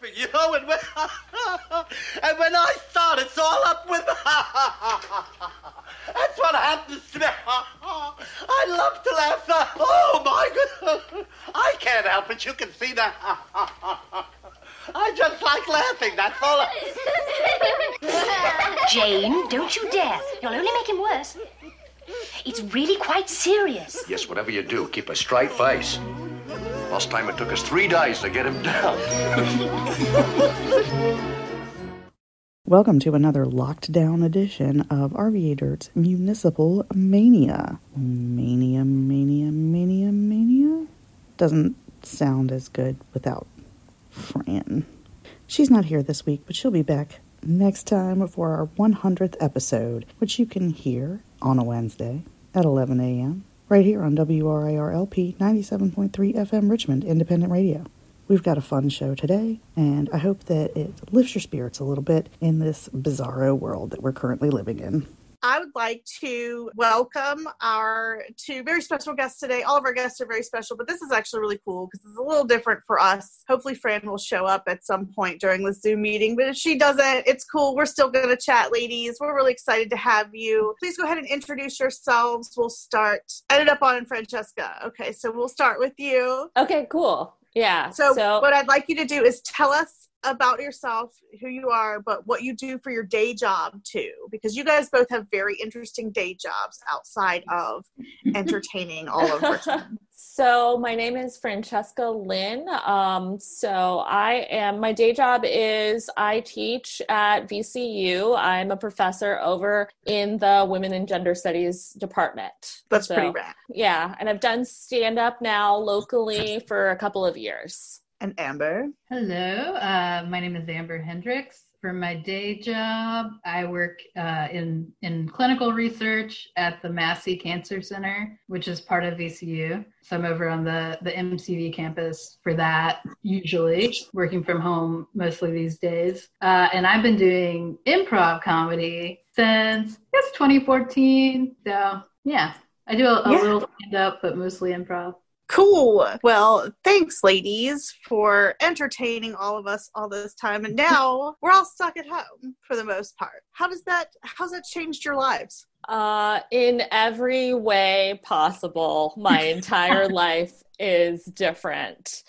work for you, and when I start, it's all up with. That's what happens to me. I love to laugh. Oh my goodness! I can't help it. You can see that. I just like laughing. That's all. Jane, don't you dare! You'll only make him worse. It's really quite serious. Yes, whatever you do, keep a straight face. Last time it took us 3 days to get him down. Welcome to another locked down edition of RVA Dirt's Municipal Mania. Mania? Doesn't sound as good without Fran. She's not here this week, but she'll be back next time for our 100th episode, which you can hear on a Wednesday at 11 a.m. right here on WRIRLP 97.3 FM Richmond Independent Radio. We've got a fun show today, and I hope that it lifts your spirits a little bit in this bizarro world that we're currently living in. I would like to welcome our two very special guests today. All of our guests are very special, but this is actually really cool because it's a little different for us. Hopefully Fran will show up at some point during the Zoom meeting, but if she doesn't, it's cool. We're still going to chat, ladies. We're really excited to have you. Please go ahead and introduce yourselves. We'll start. Ended up on Francesca. Okay, so we'll start with you. Okay, cool. Yeah. So what I'd like you to do is tell us about yourself, who you are, but what you do for your day job too, because you guys both have very interesting day jobs outside of entertaining all of Richmond. So my name is Francesca Lynn. My day job is I teach at VCU. I'm a professor over in the Women and Gender Studies department. That's pretty rad. Yeah. And I've done stand-up now locally for a couple of years. And Amber. Hello, my name is Amber Hendricks. For my day job, I work in clinical research at the Massey Cancer Center, which is part of VCU. So I'm over on the MCV campus for that, usually working from home mostly these days. And I've been doing improv comedy since, I guess, 2014. So yeah, I do a little stand-up, but mostly improv. Cool. Well, thanks, ladies, for entertaining all of us all this time. And now we're all stuck at home for the most part. How's that changed your lives? In every way possible. My entire life is different.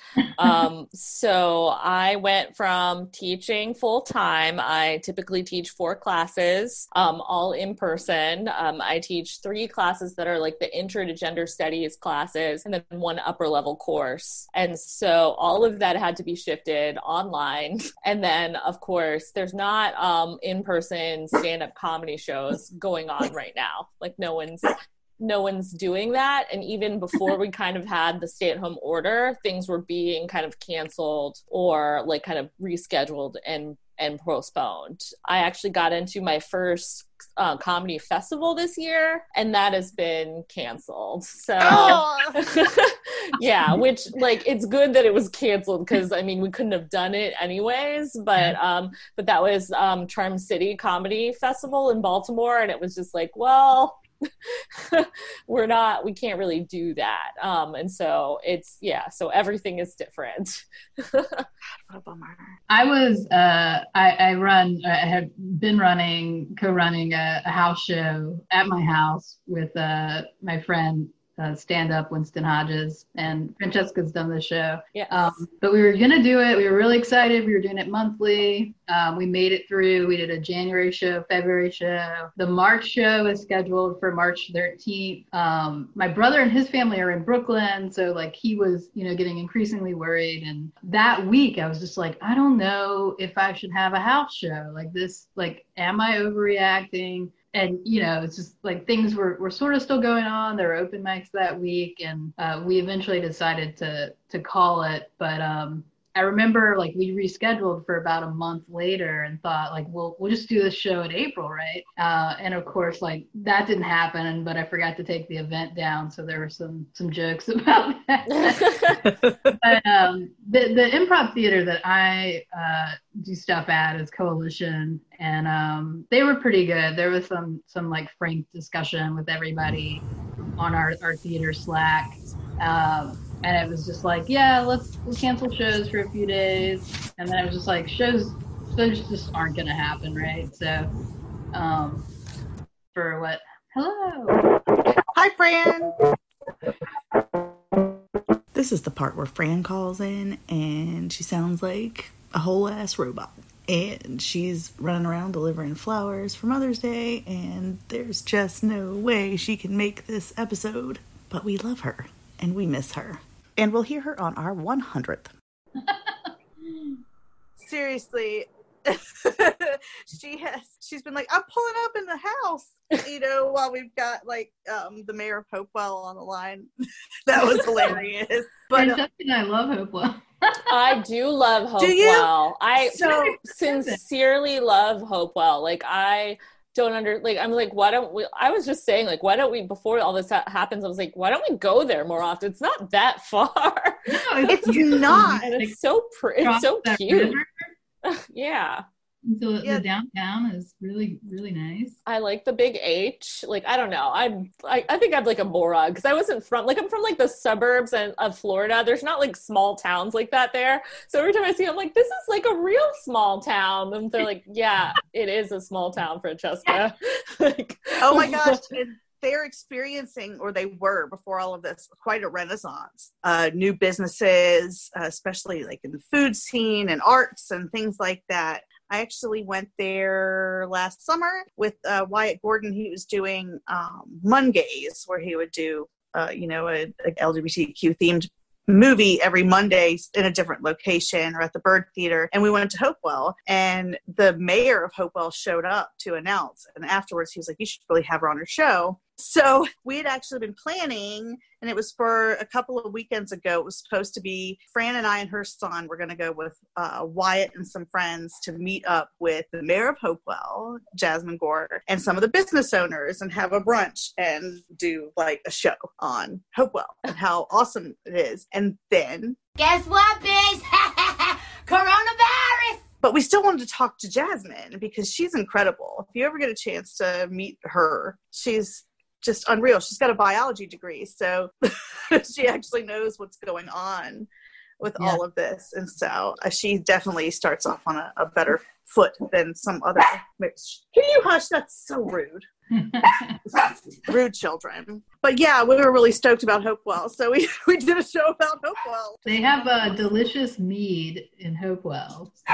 So I went from teaching full time. I typically teach 4 classes, all in person. I teach 3 classes that are like the intro to gender studies classes and then 1 upper level course. And so all of that had to be shifted online. And then of course there's not in-person stand-up comedy shows going on right now. Like no one's doing that. And even before we kind of had the stay-at-home order, things were being kind of canceled or like kind of rescheduled and postponed. I actually got into my first comedy festival this year, and that has been canceled. So yeah, which like, it's good that it was canceled because I mean, we couldn't have done it anyways, but that was Charm City Comedy Festival in Baltimore. And it was just like, well, we can't really do that. And so so everything is different. What a bummer. I had been co-running a house show at my house with my friend, stand-up Winston Hodges, and Francesca's done the show. Yes. But we were going to do it. We were really excited. We were doing it monthly. We made it through. We did a January show, February show. The March show is scheduled for March 13th. My brother and his family are in Brooklyn, so like he was, getting increasingly worried. And that week I was just like, I don't know if I should have a house show like this. Like, am I overreacting? And, it's just like things were sort of still going on. There were open mics that week, and we eventually decided to call it. But I remember like we rescheduled for about a month later and thought like, we'll just do this show in April, right? And of course, like that didn't happen, but I forgot to take the event down. So there were some jokes about that. But the improv theater that I do stuff at is Coalition. And they were pretty good. There was some like frank discussion with everybody on our theater Slack. And it was just like, yeah, let's cancel shows for a few days. And then I was just like, shows just aren't going to happen, right? So for what? Hello. Hi, Fran. This is the part where Fran calls in and she sounds like a whole ass robot. And she's running around delivering flowers for Mother's Day, and there's just no way she can make this episode. But we love her, and we miss her. And we'll hear her on our 100th. Seriously. She's been like, I'm pulling up in the house, you know, while we've got like the mayor of Hopewell on the line. That was hilarious. But I love Hopewell. I do love Hopewell. Do you? I so sincerely love Hopewell. Like, I don't I'm like, why don't we, I was just saying, like, why don't we, before all this happens, I was like, why don't we go there more often? It's not that far. No, it's not. And it's so pretty. It's so cute. Yeah. So the downtown is really, really nice. I like the big H. Like, I don't know. I think I'm like a moron because I wasn't from, like, I'm from like the suburbs of Florida. There's not like small towns like that there. So every time I see them, I'm like, this is like a real small town. And they're like, yeah, it is a small town, Francesca. Like, oh my gosh. They're experiencing, or they were before all of this, quite a renaissance. New businesses, especially like in the food scene and arts and things like that. I actually went there last summer with Wyatt Gordon. He was doing Mungays, where he would do, an LGBTQ themed movie every Monday in a different location or at the Bird Theater. And we went to Hopewell, and the mayor of Hopewell showed up to announce. And afterwards, he was like, you should really have her on her show. So we had actually been planning, and it was for a couple of weekends ago. It was supposed to be Fran and I and her son were going to go with Wyatt and some friends to meet up with the mayor of Hopewell, Jasmine Gore, and some of the business owners and have a brunch and do like a show on Hopewell and how awesome it is. And then, guess what, bitch? Coronavirus! But we still wanted to talk to Jasmine because she's incredible. If you ever get a chance to meet her, she's just unreal. She's got a biology degree, so she actually knows what's going on with all of this. And so she definitely starts off on a better foot than some other. Can you hush? That's so rude. Rude children. But yeah, we were really stoked about Hopewell, so we did a show about Hopewell. They have a delicious mead in Hopewell. So.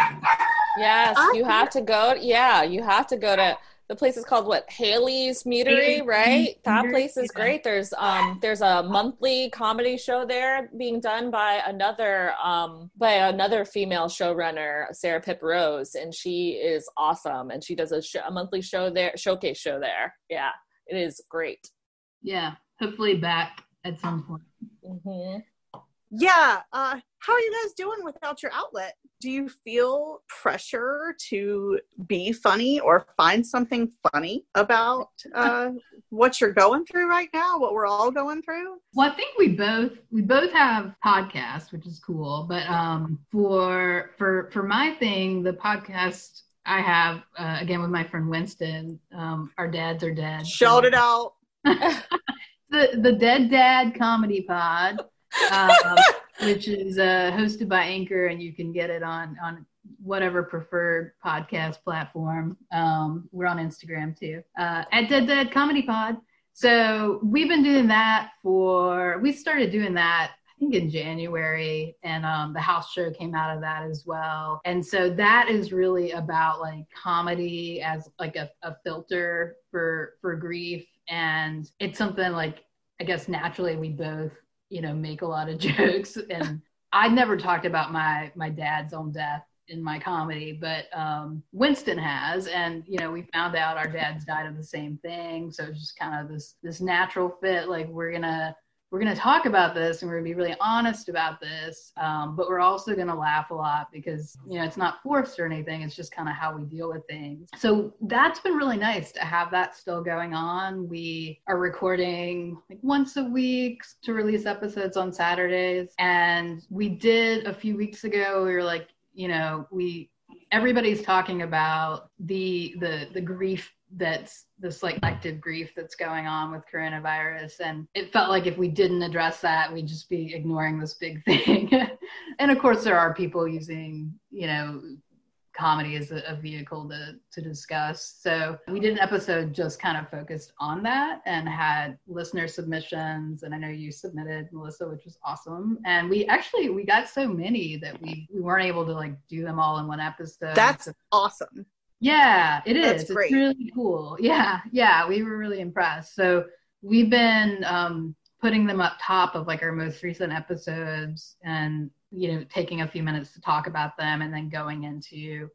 Yes, you have to go. Yeah, you have to go to. The place is called, what, Hayley's Meadery, right? That place is great. There's a monthly comedy show there being done by another female showrunner, Sarah Pip Rose, and she is awesome. And she does a monthly show there, showcase show there. Yeah, it is great. Yeah, hopefully back at some point. Mm-hmm. Yeah. How are you guys doing without your outlet? Do you feel pressure to be funny or find something funny about what you're going through right now, what we're all going through? Well, I think we both have podcasts, which is cool. But for my thing, the podcast I have, again, with my friend Winston, our dads are dead. Shout it out. The Dead Dad Comedy Pod. Which is hosted by Anchor, and you can get it on whatever preferred podcast platform. We're on Instagram too, at Dead Dad Comedy Pod. So we've been doing that we started doing that, I think, in January, and the house show came out of that as well. And so that is really about like comedy as like a filter for grief. And it's something like, I guess naturally we both, make a lot of jokes, and I never talked about my dad's own death in my comedy, but Winston has, and we found out our dads died of the same thing, so it's just kind of this natural fit, like we're gonna talk about this, and we're gonna be really honest about this, but we're also gonna laugh a lot because it's not forced or anything, it's just kind of how we deal with things. So that's been really nice to have that still going on. We are recording like once a week to release episodes on Saturdays, and we did a few weeks ago, we were like, we everybody's talking about the grief that's this like collective grief that's going on with coronavirus, and it felt like if we didn't address that, we'd just be ignoring this big thing. And of course, there are people using, you know, comedy as a vehicle to discuss. So we did an episode just kind of focused on that and had listener submissions. And I know you submitted, Melissa, which was awesome. And we got so many that we weren't able to like do them all in one episode. That's awesome. Yeah, it is. That's great. It's really cool. Yeah, we were really impressed. So we've been putting them up top of like our most recent episodes and, you know, taking a few minutes to talk about them and then going into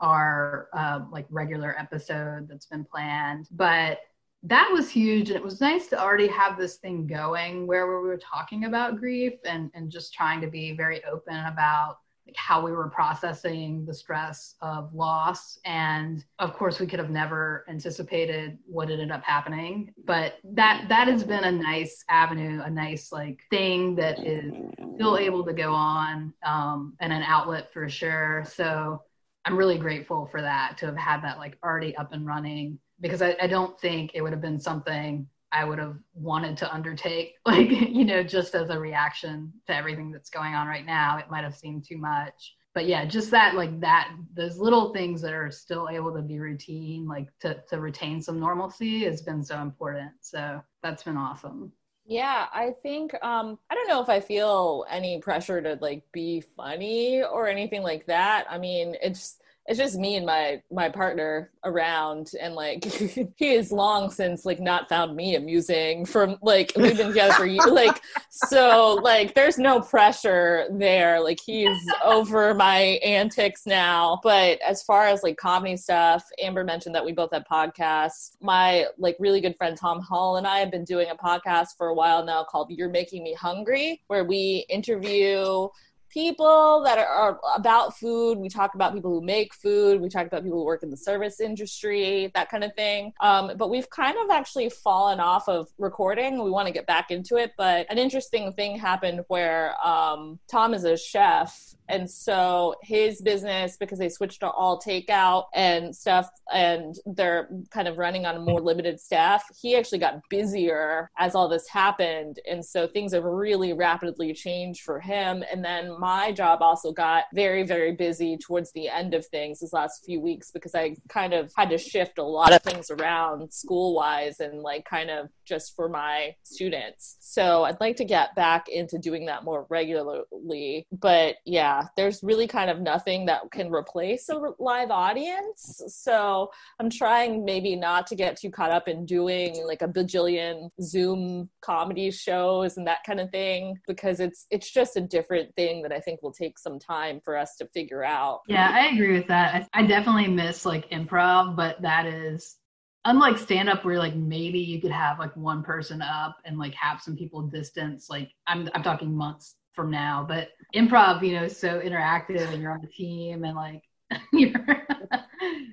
our like regular episode that's been planned. But that was huge. And it was nice to already have this thing going where we were talking about grief and just trying to be very open about like how we were processing the stress of loss. And of course, we could have never anticipated what ended up happening. But that has been a nice avenue, a nice like thing that is still able to go on and an outlet for sure. So I'm really grateful for that, to have had that like already up and running, because I don't think it would have been something I would have wanted to undertake, like, you know, just as a reaction to everything that's going on right now. It might have seemed too much, but yeah, just that, like that, those little things that are still able to be routine, like to retain some normalcy has been so important. So that's been awesome. Yeah, I think, I don't know if I feel any pressure to like be funny or anything like that. I mean, it's just me and my partner around, and like he has long since like not found me amusing from like we've been together for years, like, so like there's no pressure there, like he's over my antics now. But as far as like comedy stuff, Amber mentioned that we both have podcasts. My like really good friend Tom Hall and I have been doing a podcast for a while now called You're Making Me Hungry, where we interview people that are about food. We talk about people who make food. We talk about people who work in the service industry, that kind of thing. But we've kind of actually fallen off of recording. We want to get back into it. But an interesting thing happened where Tom is a chef. And so his business, because they switched to all takeout and stuff, and they're kind of running on a more limited staff, he actually got busier as all this happened. And so things have really rapidly changed for him. And then my job also got very, very busy towards the end of things this last few weeks, because I kind of had to shift a lot of things around school-wise and like kind of just for my students. So I'd like to get back into doing that more regularly. But yeah, there's really kind of nothing that can replace a live audience. So I'm trying maybe not to get too caught up in doing like a bajillion Zoom comedy shows and that kind of thing, because it's just a different thing that I think will take some time for us to figure out. Yeah, I agree with that. I definitely miss like improv, but that is unlike stand-up, where like maybe you could have like one person up and like have some people distance. Like I'm talking months from now, but improv, you know, is so interactive, and you're on a team, and like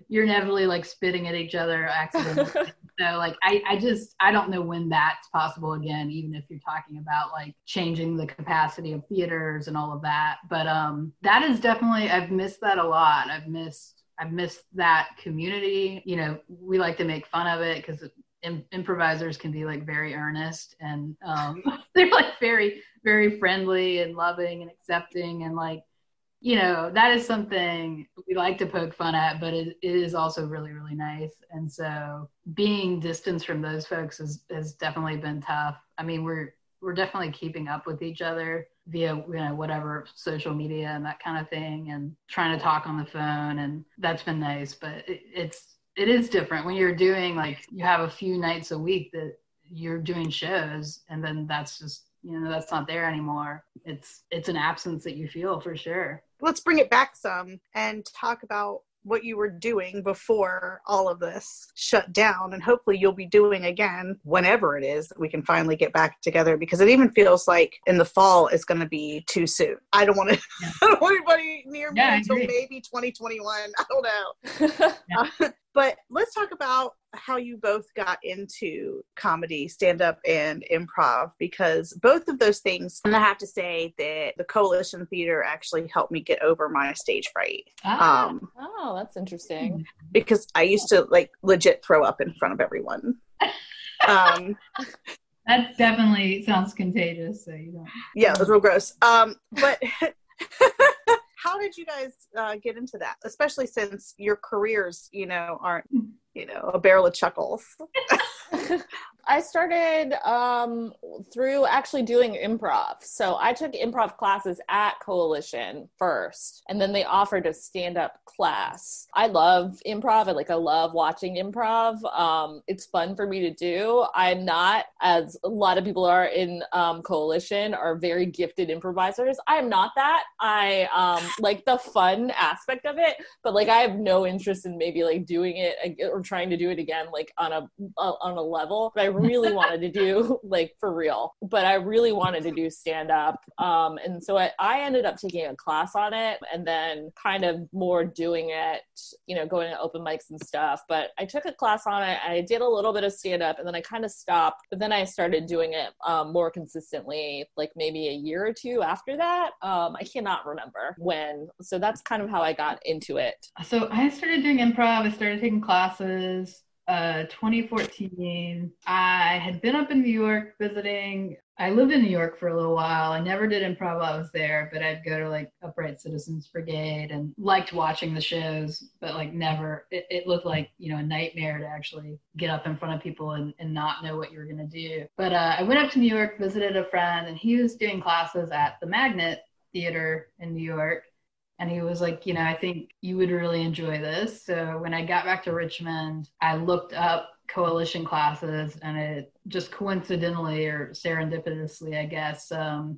you're inevitably like spitting at each other accidentally. So like I don't know when that's possible again, even if you're talking about like changing the capacity of theaters and all of that. But that is definitely, I've missed that a lot. I've missed that community. You know, we like to make fun of it because improvisers can be like very earnest, and they're like very, very friendly and loving and accepting, and like, you know, that is something we like to poke fun at, but it is also really, really nice. And so being distanced from those folks has definitely been tough. I mean, we're definitely keeping up with each other via, you know, whatever social media and that kind of thing, and trying to talk on the phone, and that's been nice. But it is different when you're doing, like, you have a few nights a week that you're doing shows, and then that's just, you know, that's not there anymore. It's an absence that you feel for sure. Let's bring it back some and talk about what you were doing before all of this shut down, and hopefully you'll be doing again whenever it is that we can finally get back together, because it even feels like in the fall it's going to be too soon. I don't want to I don't want anybody near me until maybe 2021. I don't know. But let's talk about how you both got into comedy, stand-up, and improv, because both of those things, and I have to say that the Coalition Theater actually helped me get over my stage fright. Oh, that's interesting. Because I used to, like, legit throw up in front of everyone. That definitely sounds contagious. So you don't. Yeah, it was real gross. But... How did you guys get into that? Especially since your careers, aren't, a barrel of chuckles. I started through actually doing improv. So I took improv classes at Coalition first, and then they offered a stand-up class. I love improv. I love watching improv. It's fun for me to do. I'm not, as a lot of people are in Coalition, are very gifted improvisers. I am not that. I like the fun aspect of it, but I have no interest in maybe doing it or trying to do it again on a level. But I really wanted to do for real, but I really wanted to do stand up. And so I ended up taking a class on it and then kind of more doing it, going to open mics and stuff. But I took a class on it. I did a little bit of stand up and then I kind of stopped, but then I started doing it more consistently, maybe a year or two after that. I cannot remember when. So that's kind of how I got into it. So I started doing improv. I started taking classes. 2014, I had been up in New York visiting. I lived in New York for a little while. I never did improv while I was there, but I'd go to Upright Citizens Brigade and liked watching the shows, but never, it looked like, a nightmare to actually get up in front of people and not know what you were going to do. But I went up to New York, visited a friend, and he was doing classes at the Magnet Theater in New York. And he was like, I think you would really enjoy this. So when I got back to Richmond, I looked up Coalition classes, and it just coincidentally or serendipitously, I guess,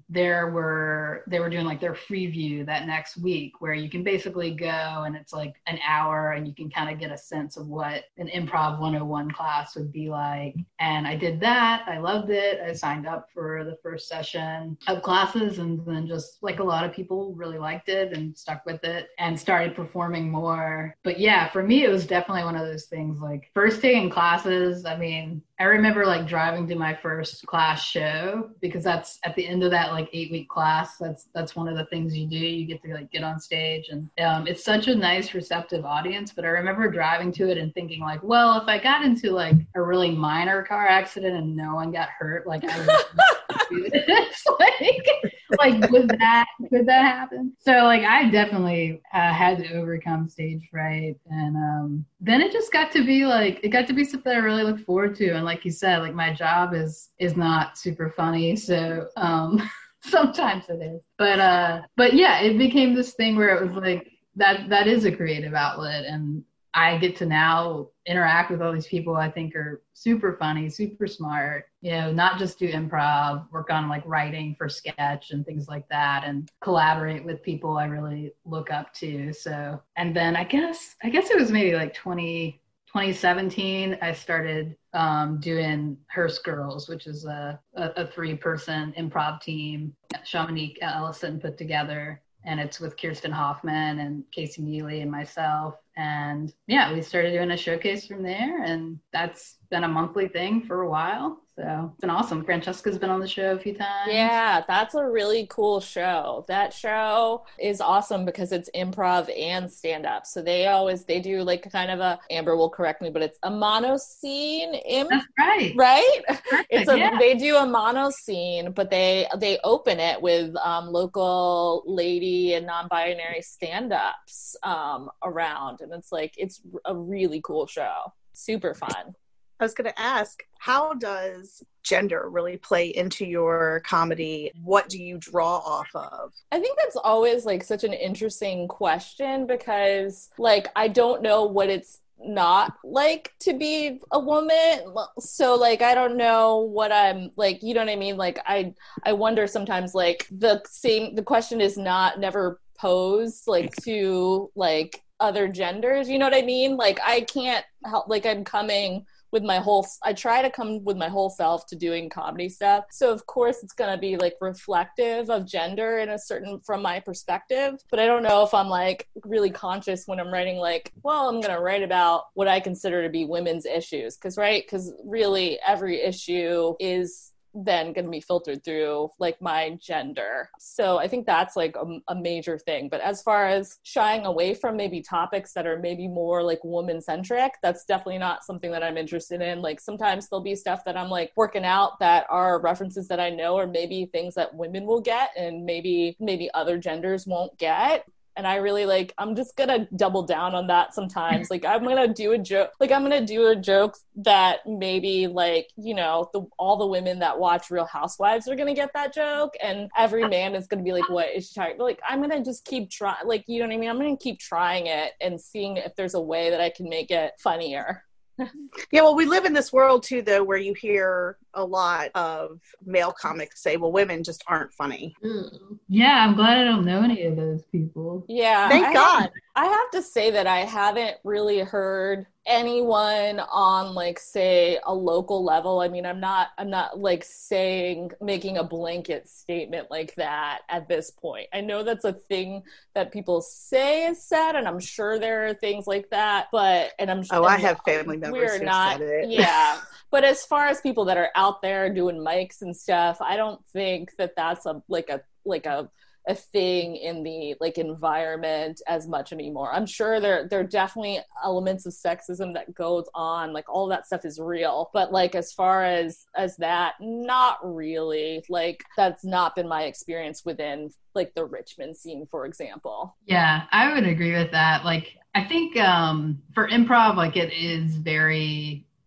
they were doing their free view that next week, where you can basically go and it's an hour and you can kind of get a sense of what an improv 101 class would be like. And I did that. I loved it. I signed up for the first session of classes, and then just a lot of people really liked it and stuck with it and started performing more. But yeah, for me, it was definitely one of those things first day in classes. I mean, I remember driving to my first class show, because that's at the end of that 8-week class. That's one of the things you do. You get to get on stage, and it's such a nice receptive audience. But I remember driving to it and thinking well, if I got into a really minor car accident and no one got hurt, I would do this. Would that happen? So I definitely had to overcome stage fright, and then it just got to be something I really looked forward to. And like you said, my job is not super funny, so sometimes it is, but yeah, it became this thing where it was that is a creative outlet, and I get to now interact with all these people I think are super funny, super smart, not just do improv, work on writing for sketch and things like that, and collaborate with people I really look up to. So, and then I guess it was maybe 2017, I started doing Hearst Girls, which is a 3-person improv team that Shamanique Ellison put together. And it's with Kirsten Hoffman and Casey Neely and myself. And yeah, we started doing a showcase from there. And that's been a monthly thing for a while. So it's been awesome. Francesca's been on the show a few times. Yeah, that's a really cool show. That show is awesome because it's improv and stand-up. So they do kind of a, Amber will correct me, but it's a mono scene. That's right. Right? Perfect, yeah. They do a mono scene, but they open it with local lady and non-binary stand-ups around. And it's a really cool show. Super fun. I was going to ask, how does gender really play into your comedy? What do you draw off of? I think that's always such an interesting question, because I don't know what it's not like to be a woman, so I don't know what I'm you know what I mean? I wonder sometimes the question is never posed to other genders, you know what I mean? I can't help I'm coming with my whole, I try to come with my whole self to doing comedy stuff. So of course it's going to be like reflective of gender in a certain, from my perspective, but I don't know if I'm like really conscious when I'm writing, like, well, I'm going to write about what I consider to be women's issues. Cause really every issue is then going to be filtered through like my gender. So I think that's like a major thing. But as far as shying away from maybe topics that are maybe more like woman centric, that's definitely not something that I'm interested in. Like sometimes there'll be stuff that I'm like working out that are references that I know or maybe things that women will get and maybe other genders won't get. And I really like, I'm just going to double down on that sometimes. Like, I'm going to do a joke. Like, I'm going to do a joke that maybe like, you know, all the women that watch Real Housewives are going to get that joke. And every man is going to be like, what is she talking about? Like, I'm going to just keep trying. Like, you know what I mean? I'm going to keep trying it and seeing if there's a way that I can make it funnier. Yeah, well, we live in this world too, though, where you hear a lot of male comics say, well, women just aren't funny. Yeah, I'm glad I don't know any of those people. Yeah. Thank God. I have to say that I haven't really heard anyone on like, say, a local level. I mean, I'm not like saying, making a blanket statement like that at this point. I know that's a thing that people say is said, and I'm sure there are things like that, but, and I'm sure. Oh, I have family members who said it. Yeah. But as far as people that are out there doing mics and stuff, I don't think that that's a thing in the like environment as much anymore. I'm sure there are definitely elements of sexism that goes on, like all that stuff is real, but like as far as that, not really. Like that's not been my experience within like the Richmond scene, for example. Yeah, I would agree with that. Like I think for improv, like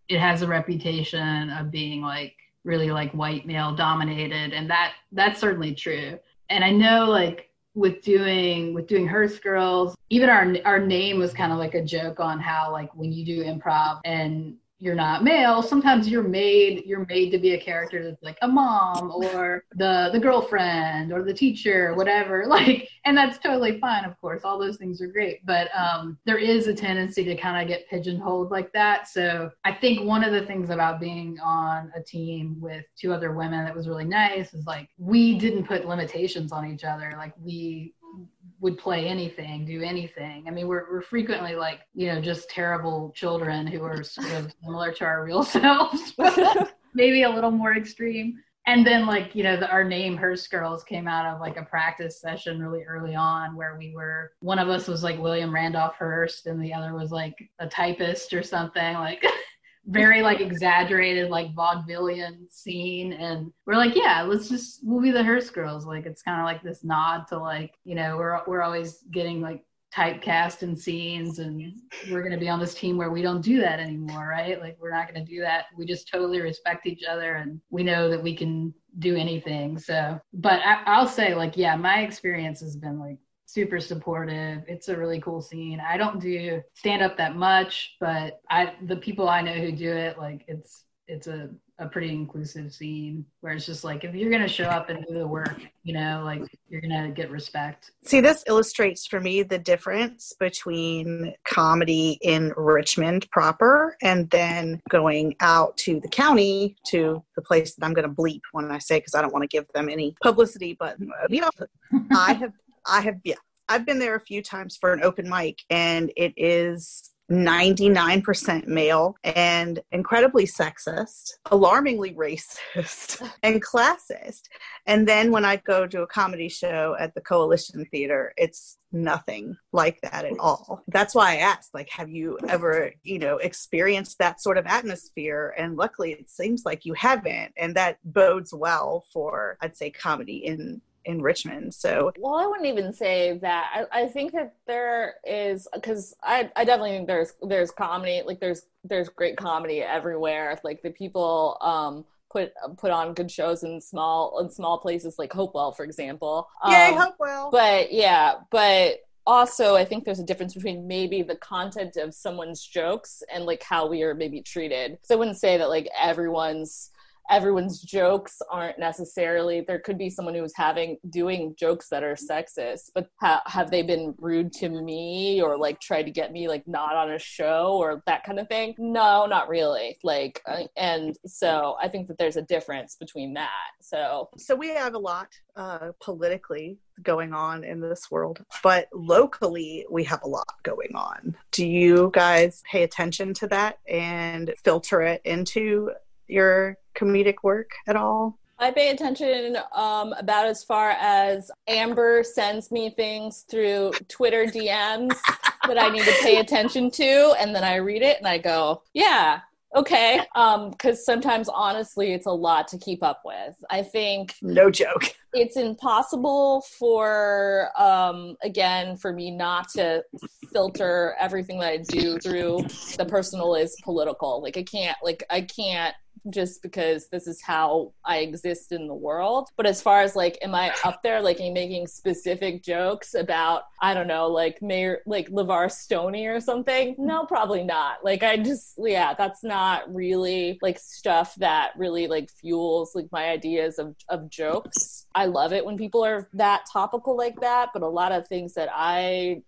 it has a reputation of being like really like white male dominated, and that's certainly true. And I know, like, with doing Hearst Girls, even our name was kind of like a joke on how, like, when you do improv and you're not male, sometimes you're made to be a character that's like a mom or the girlfriend or the teacher, whatever. Like, and that's totally fine, of course. All those things are great. But there is a tendency to kind of get pigeonholed like that. So I think one of the things about being on a team with two other women that was really nice is like, we didn't put limitations on each other. Like we would play anything, do anything. I mean, we're frequently like, you know, just terrible children who are sort of similar to our real selves, maybe a little more extreme. And then like, you know, our name Hearst Girls came out of like a practice session really early on where one of us was like William Randolph Hearst and the other was like a typist or something, like very like exaggerated, like vaudevillian scene. And we're like, yeah, we'll be the Hearst Girls. Like, it's kind of like this nod to like, you know, we're always getting like typecast in scenes and we're going to be on this team where we don't do that anymore. Right. Like we're not going to do that. We just totally respect each other and we know that we can do anything. So, but I'll say like, yeah, my experience has been like super supportive. It's a really cool scene. I don't do stand up that much, but the people I know who do it, like it's a pretty inclusive scene where it's just like, if you're going to show up and do the work, you know, like you're going to get respect. See, this illustrates for me the difference between comedy in Richmond proper and then going out to the county to the place that I'm going to bleep when I say, because I don't want to give them any publicity, but you know, I've been there a few times for an open mic and it is 99% male and incredibly sexist, alarmingly racist and classist. And then when I go to a comedy show at the Coalition Theater, it's nothing like that at all. That's why I asked, like, have you ever, you know, experienced that sort of atmosphere? And luckily it seems like you haven't. And that bodes well for, I'd say, comedy in Richmond. So, well, I wouldn't even say that. I think that there is, because I definitely think there's comedy, like there's great comedy everywhere. Like the people put on good shows in small places like Hopewell, for example. Yay, Hopewell! But also, I think there's a difference between maybe the content of someone's jokes and like how we are maybe treated. So I wouldn't say that like everyone's everyone's jokes aren't necessarily, there could be someone who's doing jokes that are sexist, but have they been rude to me or like tried to get me like not on a show or that kind of thing? No, not really. Like, and so I think that there's a difference between that. So we have a lot politically going on in this world, but locally we have a lot going on. Do you guys pay attention to that and filter it into your comedic work at all? I pay attention about as far as Amber sends me things through Twitter DMs that I need to pay attention to, and then I read it and I go, yeah, okay. Because sometimes, honestly, it's a lot to keep up with. I think... No joke. It's impossible for, for me not to filter everything that I do through the personal is political. Like, I can't just because this is how I exist in the world. But as far as like, am I up there like making specific jokes about, I don't know, like Mayor, like LeVar Stoney or something? No, probably not. Like that's not really like stuff that really like fuels like my ideas of jokes. I love it when people are that topical like that, but a lot of things that I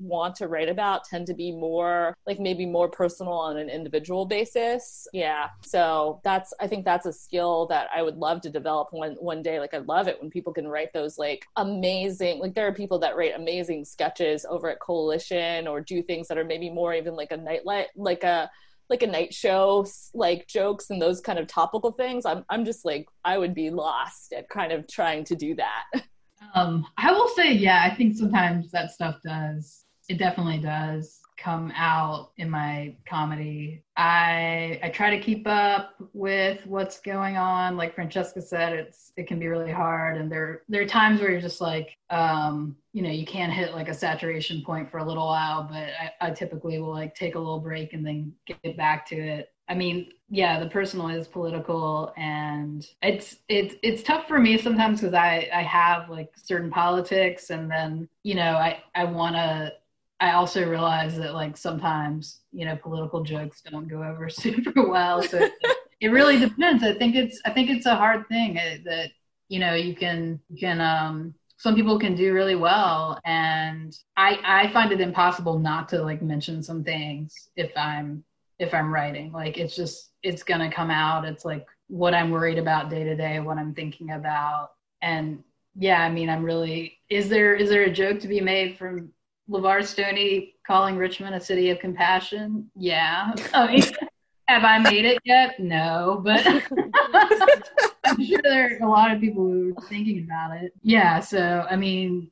want to write about tend to be more like maybe more personal on an individual basis. Yeah, so I think that's a skill that I would love to develop one day. Like I love it when people can write those like amazing, like there are people that write amazing sketches over at Coalition or do things that are maybe more even like a nightlight, like a night show, like jokes and those kind of topical things. I'm just like, I would be lost at kind of trying to do that. I will say, yeah, I think sometimes that stuff definitely does come out in my comedy. I try to keep up with what's going on. Like Francesca said, it can be really hard, and there are times where you're just like, you can't hit like a saturation point for a little while, but I typically will like take a little break and then get back to it. I mean, yeah, the personal is political, and it's tough for me sometimes because I have like certain politics, and then, I also realize that like sometimes, political jokes don't go over super well. So it really depends. I think it's a hard thing that, you can some people can do really well. And I find it impossible not to like mention some things if I'm writing, like, it's going to come out. It's like what I'm worried about day to day, what I'm thinking about. And yeah, I mean, is there a joke to be made from LeVar Stoney calling Richmond a city of compassion? Yeah. I mean, have I made it yet? No, but I'm sure there are a lot of people who are thinking about it. Yeah, so, I mean,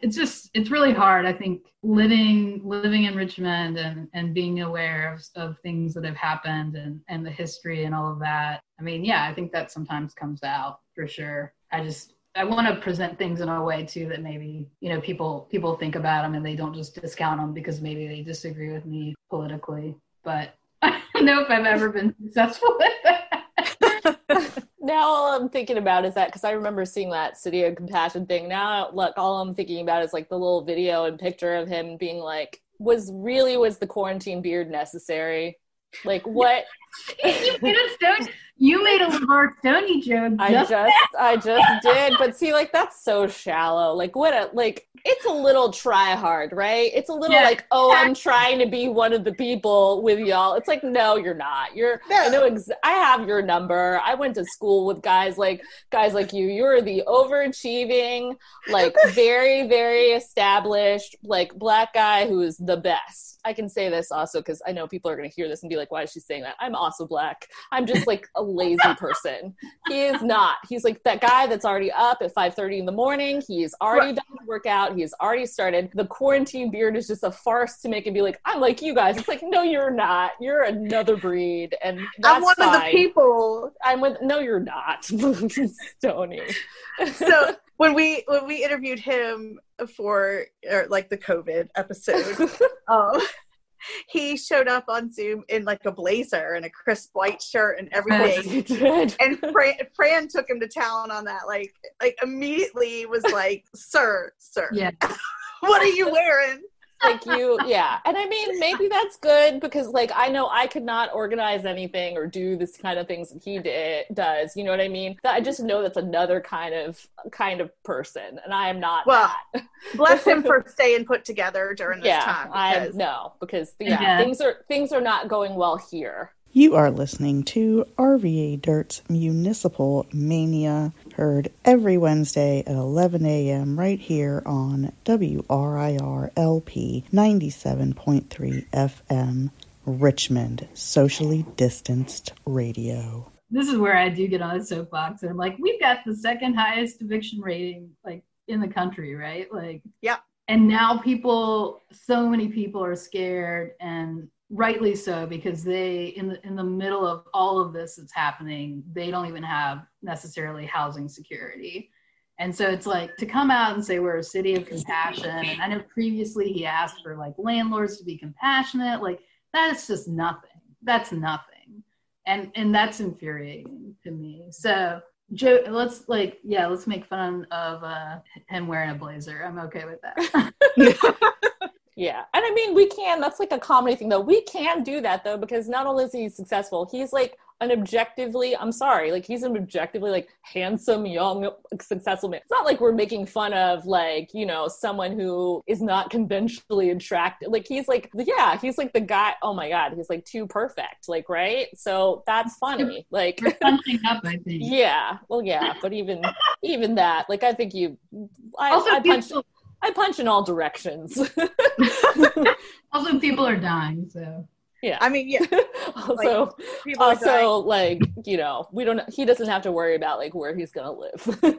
it's really hard. I think living in Richmond and being aware of things that have happened and the history and all of that. I mean, yeah, I think that sometimes comes out for sure. I want to present things in a way too that maybe, people think about them and they don't just discount them because maybe they disagree with me politically, but I don't know if I've ever been successful with that. Now all I'm thinking about is that, because I remember seeing that City of Compassion thing. Now, look, all I'm thinking about is like the little video and picture of him being like, was the quarantine beard necessary? Like what? You made a LeVar Stoney joke. I just did, but see, like that's so shallow. Like it's a little try hard, right? It's a little I'm trying to be one of the people with y'all. It's like, no, you're not. I know. I have your number. I went to school with guys like you. You're the overachieving, like very, very established, like black guy who is the best. I can say this also because I know people are going to hear this and be like, why is she saying that? I'm also black. I'm just like a lazy person. He is not. He's like that guy that's already up at 5:30 in the morning. He's already done the workout. He's already started. The quarantine beard is just a farce to make it be like, I'm like you guys. It's like, no, you're not. You're another breed. And that's I'm one fine. Of the people. No, you're not. Stoney. So when we interviewed him for the COVID episode, he showed up on Zoom in like a blazer and a crisp white shirt and everything. Yes, and Fran took him to town on that. Like immediately was like, sir, yeah. What are you wearing? Like you, yeah. And I mean, maybe that's good because like, I know I could not organize anything or do this kind of things that he does. You know what I mean? I just know that's another kind of person. And I am not that. Bless him for staying put together during this time. Because... things are not going well here. You are listening to RVA Dirt's Municipal Mania, heard every Wednesday at 11 a.m. right here on WRIRLP 97.3 FM, Richmond, socially distanced radio. This is where I do get on a soapbox, and I'm like, we've got the second highest eviction rating, like, in the country, right? Like, yeah. And now so many people are scared, and rightly so, because they, in the middle of all of this that's happening, they don't even have necessarily housing security. And so it's like, to come out and say we're a city of compassion, and I know previously he asked for like landlords to be compassionate, like that's just nothing. That's nothing. And that's infuriating to me. So Joe, let's make fun of him wearing a blazer. I'm okay with that. Yeah. And I mean, that's like a comedy thing though. We can do that though, because not only is he successful, he's like he's an objectively like handsome, young, successful man. It's not like we're making fun of like, you know, someone who is not conventionally attractive. Like he's like the guy, oh my God, he's like too perfect. Like, right. So that's funny. Like, we're punching up, I think. Yeah. Well, yeah. But even that, like, I think I punch in all directions. Also, people are dying, so. Yeah. I mean, yeah. We don't, he doesn't have to worry about like where he's gonna live.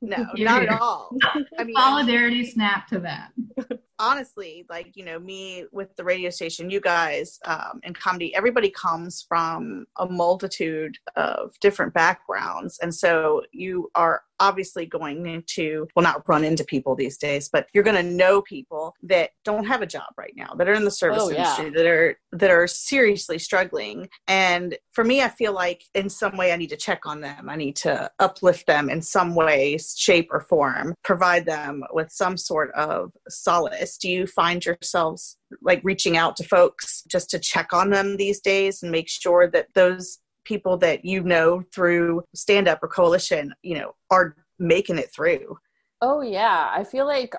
No, not at all. I mean, solidarity snap to that. Honestly, like, you know, me with the radio station, you guys, and comedy, everybody comes from a multitude of different backgrounds. And so you are obviously going to, well, not run into people these days, but you're going to know people that don't have a job right now, that are in the service industry, that are seriously struggling. And for me, I feel like in some way I need to check on them. I need to uplift them in some way, shape, or form, provide them with some sort of solace. Do you find yourselves like reaching out to folks just to check on them these days and make sure that those people that you know through stand-up or Coalition, you know, are making it through? Oh, yeah. I feel like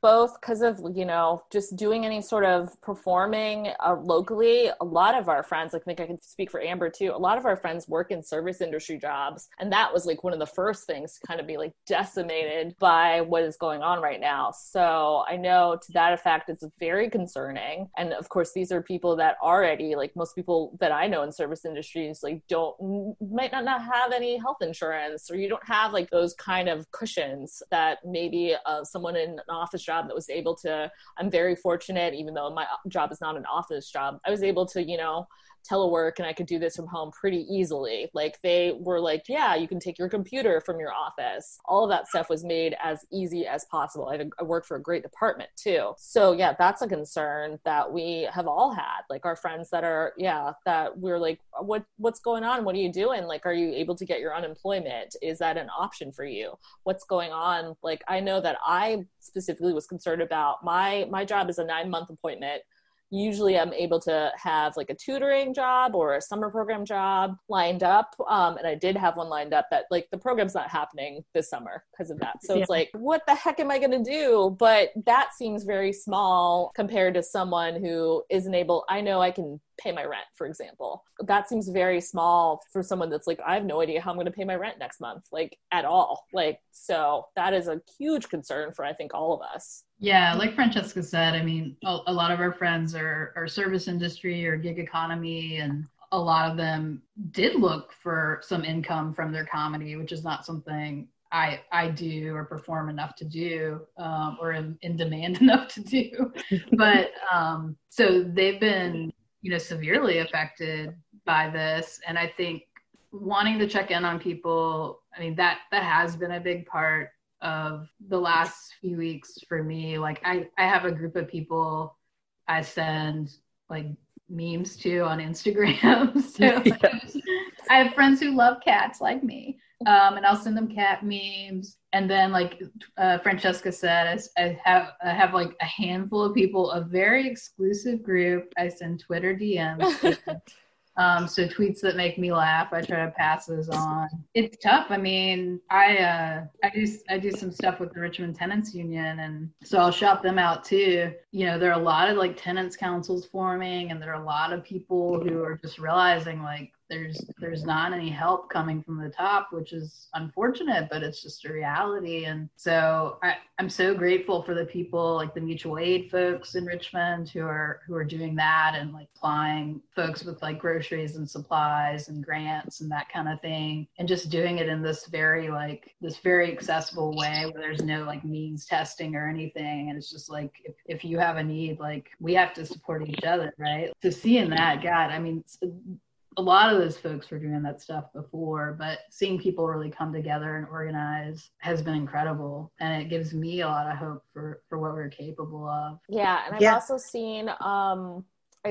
both because of, you know, just doing any sort of performing locally, a lot of our friends, like I think I can speak for Amber too, a lot of our friends work in service industry jobs. And that was like one of the first things to kind of be like decimated by what is going on right now. So I know to that effect, it's very concerning. And of course, these are people that already, like most people that I know in service industries, like might not have any health insurance, or you don't have like those kind of cushions that maybe someone in an office job that was able to, I'm very fortunate, even though my job is not an office job, I was able to, you know, telework and I could do this from home pretty easily. Like they were like, yeah, you can take your computer from your office. All of that stuff was made as easy as possible. I worked for a great department too. So yeah, that's a concern that we have all had. Like our friends that are, yeah, that we're like, what's going on? What are you doing? Like, are you able to get your unemployment? Is that an option for you? What's going on? Like, I know that I specifically was concerned about my job is a 9-month appointment. Usually I'm able to have like a tutoring job or a summer program job lined up. And I did have one lined up that like the program's not happening this summer because of that. So It's like, what the heck am I going to do? But that seems very small compared to someone who isn't able, I know I can pay my rent, for example. That seems very small for someone that's like, I have no idea how I'm going to pay my rent next month, like at all. Like, so that is a huge concern for, I think, all of us. Yeah. Like Francesca said, I mean, a lot of our friends are service industry or gig economy, and a lot of them did look for some income from their comedy, which is not something I do or perform enough to do, or am in demand enough to do. But so they've been, you know, severely affected by this. And I think wanting to check in on people, I mean, that has been a big part of the last few weeks for me. Like I have a group of people I send like memes to on Instagram. So I have friends who love cats like me. and I'll send them cat memes. And then, like Francesca said, I have like a handful of people, a very exclusive group. I send Twitter DMs. So tweets that make me laugh, I try to pass those on. It's tough. I mean, I do some stuff with the Richmond Tenants Union, and so I'll shout them out too. You know, there are a lot of like tenants councils forming, and there are a lot of people who are just realizing like there's not any help coming from the top, which is unfortunate, but it's just a reality. And so I'm so grateful for the people like the mutual aid folks in Richmond who are doing that, and like applying folks with like groceries and supplies and grants and that kind of thing, and just doing it in this very accessible way where there's no like means testing or anything. And it's just like, if you have a need, like we have to support each other, right? So seeing that, God, I mean, a lot of those folks were doing that stuff before, but seeing people really come together and organize has been incredible. And it gives me a lot of hope for what we're capable of. Yeah. And I've also seen, I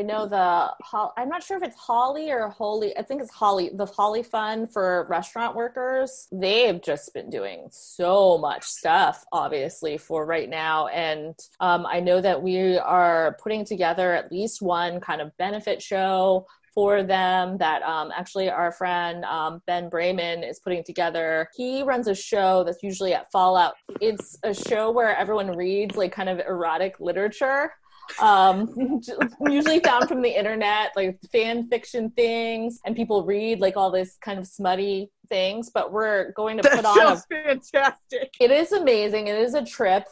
know I'm not sure if it's Holly or Holy. I think it's Holly, the Holly Fund for restaurant workers. They've just been doing so much stuff, obviously, for right now. And I know that we are putting together at least one kind of benefit show for them that actually our friend Ben Brayman is putting together. He runs a show that's usually at Fallout. It's a show where everyone reads like kind of erotic literature, usually found from the internet, like fan fiction things, and people read like all this kind of smutty things. But we're going to put on fantastic. It is amazing. It is a trip,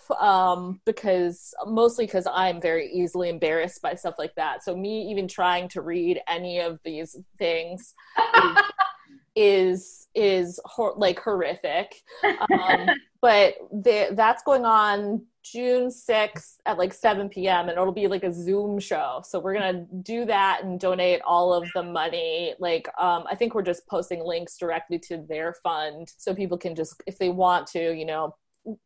because I'm very easily embarrassed by stuff like that. So me even trying to read any of these things is horrific. But that's going on June 6th at like 7 p.m. and it'll be like a Zoom show. So we're going to do that and donate all of the money. Like, I think we're just posting links directly to their fund so people can just, if they want to, you know,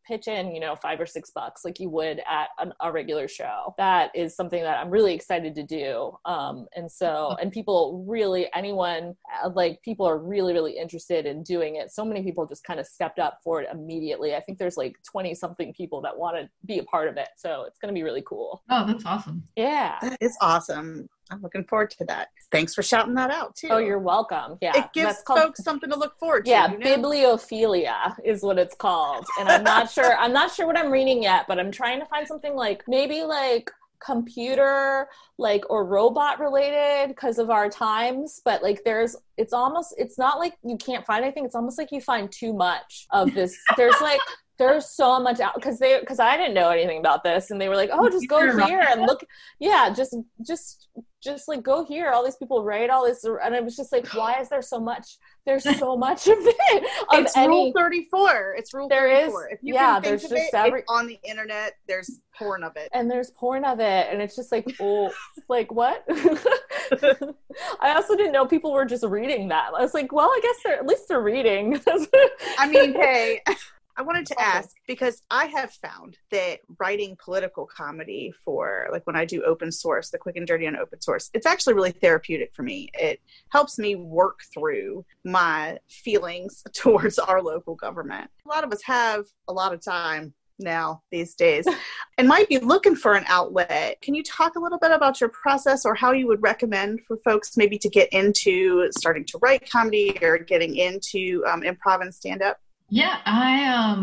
pitch in, you know, $5 or $6 like you would at a regular show. That is something that I'm really excited to do. And people really, anyone, like people are really, really interested in doing it. So many people just kind of stepped up for it immediately. I think there's like 20 something people that want to be a part of it. So it's going to be really cool. Oh, that's awesome. Yeah. That is awesome. I'm looking forward to that. Thanks for shouting that out too. Oh, you're welcome. Yeah. It gives folks something to look forward to. Yeah. You know? Bibliophilia is what it's called. And I'm not sure what I'm reading yet, but I'm trying to find something like maybe like computer like or robot related because of our times, but like it's not like you can't find anything. It's almost like you find too much of this. There's so much out because I didn't know anything about this, and they were like, "Oh, just go here and look." Yeah, just like go here. All these people write all this, and I was just like, "Why is there so much? There's so much of it." It's Rule 34. It's Rule 34. If you can think of it, it's on the internet. There's porn of it, and it's just like, oh, like what? I also didn't know people were just reading that. I was like, well, I guess at least they're reading. I mean, hey. I wanted to ask, because I have found that writing political comedy for, like when I do open source, the quick and dirty on open source, it's actually really therapeutic for me. It helps me work through my feelings towards our local government. A lot of us have a lot of time now these days and might be looking for an outlet. Can you talk a little bit about your process or how you would recommend for folks maybe to get into starting to write comedy or getting into improv and stand-up? Yeah, I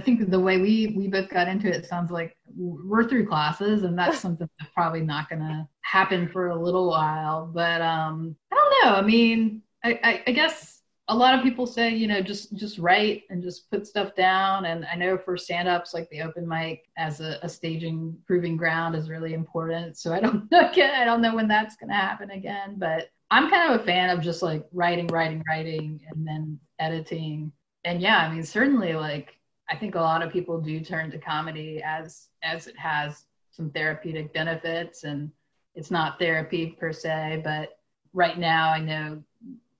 think the way we both got into it sounds like we're through classes, and that's something that's probably not going to happen for a little while, but I don't know. I mean, I guess a lot of people say, you know, just write and just put stuff down. And I know for stand-ups, like the open mic as a staging proving ground is really important. So I don't know when that's going to happen again, but I'm kind of a fan of just like writing, and then editing. And yeah, I mean, certainly like, I think a lot of people do turn to comedy as it has some therapeutic benefits, and it's not therapy per se, but right now I know,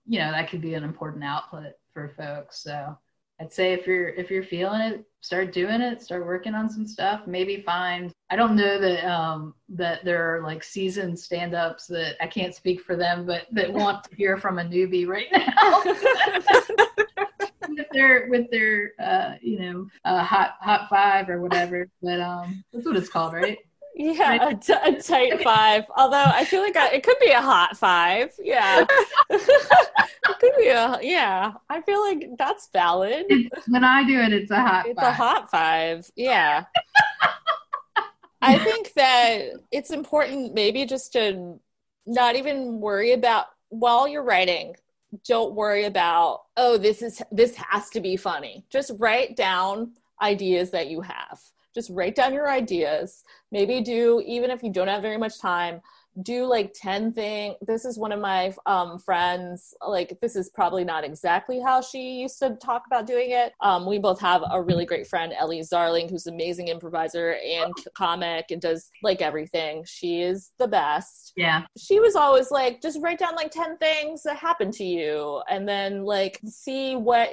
you know, that could be an important outlet for folks. So I'd say if you're feeling it, start doing it, start working on some stuff. Maybe find, I don't know that that there are like seasoned stand-ups that I can't speak for them, but that want to hear from a newbie right now with their hot five or whatever. But that's what it's called, right? Yeah, a tight five. Although I feel like it could be a hot five. Yeah. It could be yeah. I feel like that's valid. When I do it, it's a hot five. It's a hot five. Yeah. I think that it's important maybe just to not even worry about, while you're writing, don't worry about, oh, this has to be funny. Just write down ideas that you have. Just write down your ideas. Maybe do, even if you don't have very much time, do like 10 things. This is one of my friends, like this is probably not exactly how she used to talk about doing it. We both have a really great friend, Ellie Zarling, who's an amazing improviser and comic and does like everything. She is the best. Yeah. She was always like, just write down like 10 things that happened to you and then like see what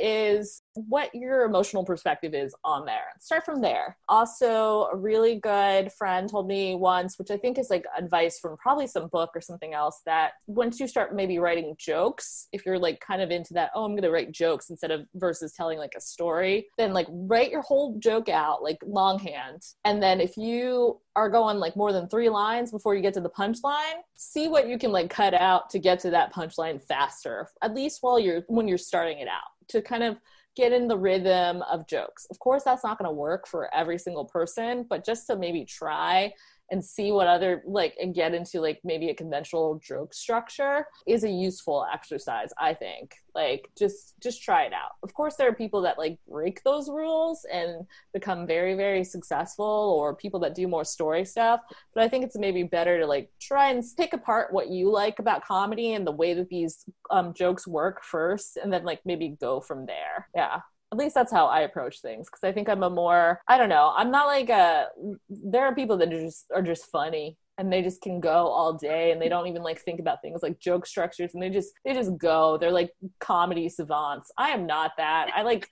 your emotional perspective is on there. Start from there. Also, a really good friend told me once, which I think is like advice from probably some book or something else, that once you start maybe writing jokes, if you're like kind of into that, oh, I'm going to write jokes instead of versus telling like a story, then like write your whole joke out like longhand. And then if you are going like more than 3 lines before you get to the punchline, see what you can like cut out to get to that punchline faster, at least when you're starting it out, to kind of get in the rhythm of jokes. Of course, that's not going to work for every single person, but just to maybe try and see what other, like, and get into like maybe a conventional joke structure is a useful exercise, I think. Like, just try it out. Of course, there are people that like break those rules and become very, very successful, or people that do more story stuff. But I think it's maybe better to like try and pick apart what you like about comedy and the way that these jokes work first, and then like maybe go from there. Yeah. At least that's how I approach things, because I think I'm a more, I don't know, I'm not like there are people that are just funny and they just can go all day and they don't even like think about things like joke structures and they just go. They're like comedy savants. I am not that. I like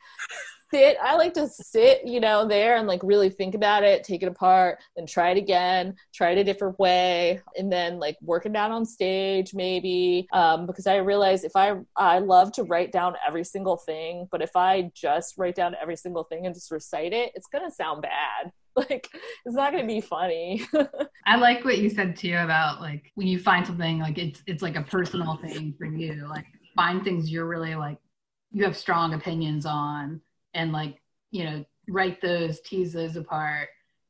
to sit, there and like really think about it, take it apart, then try it again, try it a different way, and then like work it out on stage maybe. Because I realize if I love to write down every single thing, but if I just write down every single thing and just recite it, it's going to sound bad. Like, it's not going to be funny. I like what you said too about like when you find something, like it's like a personal thing for you, like find things you're really like, you have strong opinions on. And like, write those, tease those apart,